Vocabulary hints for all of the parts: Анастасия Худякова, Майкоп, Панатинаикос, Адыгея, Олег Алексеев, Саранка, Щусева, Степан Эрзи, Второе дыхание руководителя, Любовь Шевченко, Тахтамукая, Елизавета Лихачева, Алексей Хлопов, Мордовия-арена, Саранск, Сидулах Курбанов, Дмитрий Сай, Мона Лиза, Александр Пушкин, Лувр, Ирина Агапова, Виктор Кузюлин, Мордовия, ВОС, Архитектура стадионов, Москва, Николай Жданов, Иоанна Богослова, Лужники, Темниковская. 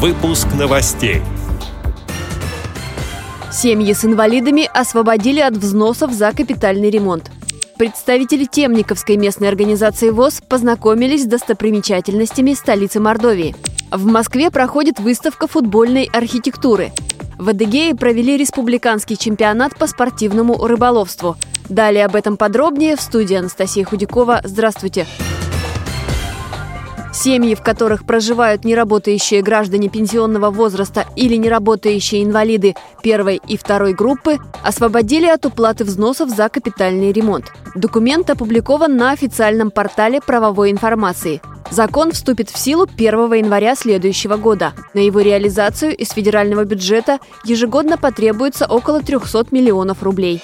Выпуск новостей. Семьи с инвалидами освободили от взносов за капитальный ремонт. Представители Темниковской местной организации ВОС познакомились с достопримечательностями столицы Мордовии. В Москве проходит выставка футбольной архитектуры. В Адыгее провели республиканский чемпионат по спортивному рыболовству. Далее об этом подробнее в студии Анастасия Худякова. Здравствуйте. Семьи, в которых проживают неработающие граждане пенсионного возраста или неработающие инвалиды первой и второй группы, освободили от уплаты взносов за капитальный ремонт. Документ опубликован на официальном портале правовой информации. Закон вступит в силу 1 января следующего года. На его реализацию из федерального бюджета ежегодно потребуется около 300 миллионов рублей.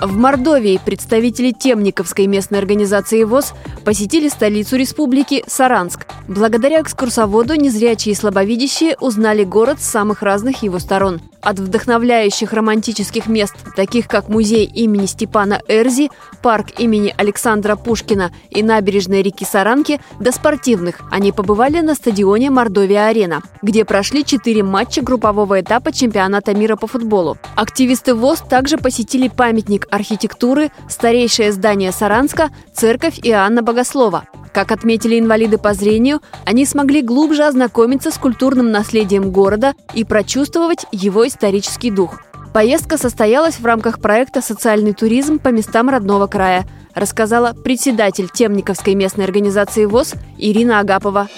В Мордовии представители Темниковской местной организации ВОС посетили столицу республики Саранск. Благодаря экскурсоводу незрячие и слабовидящие узнали город с самых разных его сторон. От вдохновляющих романтических мест, таких как музей имени Степана Эрзи, парк имени Александра Пушкина и набережная реки Саранки, до спортивных. Они побывали на стадионе Мордовия-арена, где прошли 4 матча группового этапа чемпионата мира по футболу. Активисты ВОС также посетили памятник архитектуры, старейшее здание Саранска, церковь Иоанна Богослова. Как отметили инвалиды по зрению, они смогли глубже ознакомиться с культурным наследием города и прочувствовать его исторический дух. Поездка состоялась в рамках проекта «Социальный туризм по местам родного края», рассказала председатель Темниковской местной организации ВОС Ирина Агапова.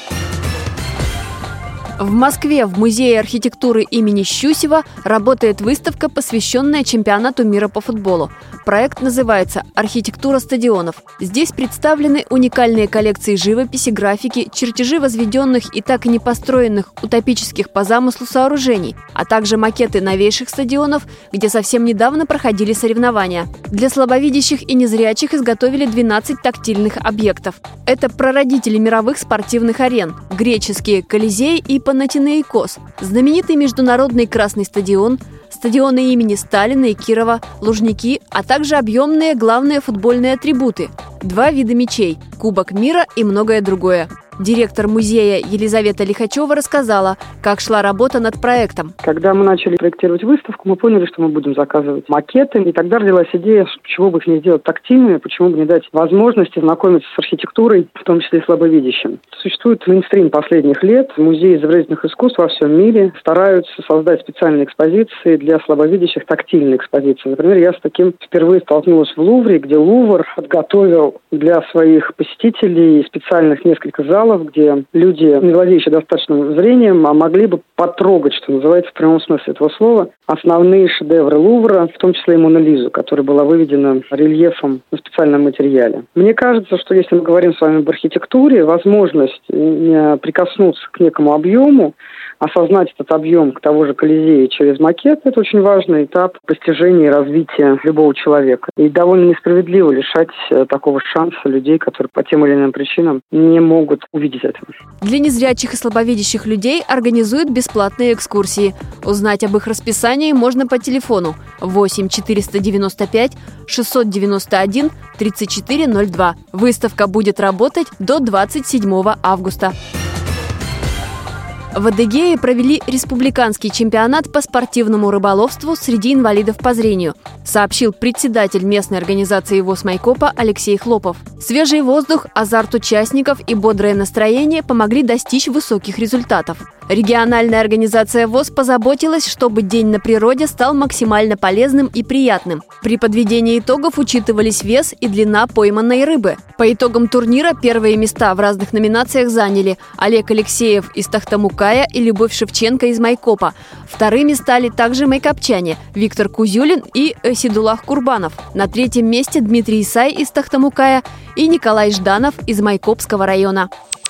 В Москве в Музее архитектуры имени Щусева работает выставка, посвященная чемпионату мира по футболу. Проект называется «Архитектура стадионов». Здесь представлены уникальные коллекции живописи, графики, чертежи возведенных и так и не построенных утопических по замыслу сооружений, а также макеты новейших стадионов, где совсем недавно проходили соревнования. Для слабовидящих и незрячих изготовили 12 тактильных объектов. Это прародители мировых спортивных арен, греческие Колизей и Панатинаикос, знаменитый международный Красный стадион, стадионы имени Сталина и Кирова, Лужники, а также объемные главные футбольные атрибуты – 2 вида мячей, Кубок мира и многое другое. Директор музея Елизавета Лихачева рассказала, как шла работа над проектом. Когда мы начали проектировать выставку, мы поняли, что мы будем заказывать макеты. И тогда родилась идея, чего бы их не сделать тактильными, почему бы не дать возможности знакомиться с архитектурой, в том числе и слабовидящим. Существует мейнстрим последних лет. Музеи изобразительных искусств во всем мире стараются создать специальные экспозиции для слабовидящих, тактильные экспозиции. Например, я с таким впервые столкнулась в Лувре, где Лувр подготовил для своих посетителей специальных несколько залов, где люди, не владеющие достаточным зрением, могли бы потрогать, что называется, в прямом смысле этого слова, основные шедевры Лувра, в том числе и Мону Лизу, которая была выведена рельефом на специальном материале. Мне кажется, что если мы говорим с вами об архитектуре, возможность прикоснуться к некому объему, осознать этот объем к того же Колизею через макет, это очень важный этап постижения и развития любого человека. И довольно несправедливо лишать такого шанса людей, которые по тем или иным причинам не могут увидеть это. Для незрячих и слабовидящих людей организуют бесплатные экскурсии. Узнать об их расписании можно по телефону 8 495 691 3402. Выставка будет работать до 27 августа. В Адыгее провели республиканский чемпионат по спортивному рыболовству среди инвалидов по зрению, сообщил председатель местной организации ВОС Майкопа Алексей Хлопов. Свежий воздух, азарт участников и бодрое настроение помогли достичь высоких результатов. Региональная организация ВОС позаботилась, чтобы день на природе стал максимально полезным и приятным. При подведении итогов учитывались вес и длина пойманной рыбы. По итогам турнира первые места в разных номинациях заняли Олег Алексеев из Тахтамукая и Любовь Шевченко из Майкопа. Вторыми стали также майкопчане Виктор Кузюлин и Сидулах Курбанов. На третьем месте Дмитрий Сай из Тахтамукая и Николай Жданов из Майкопского района.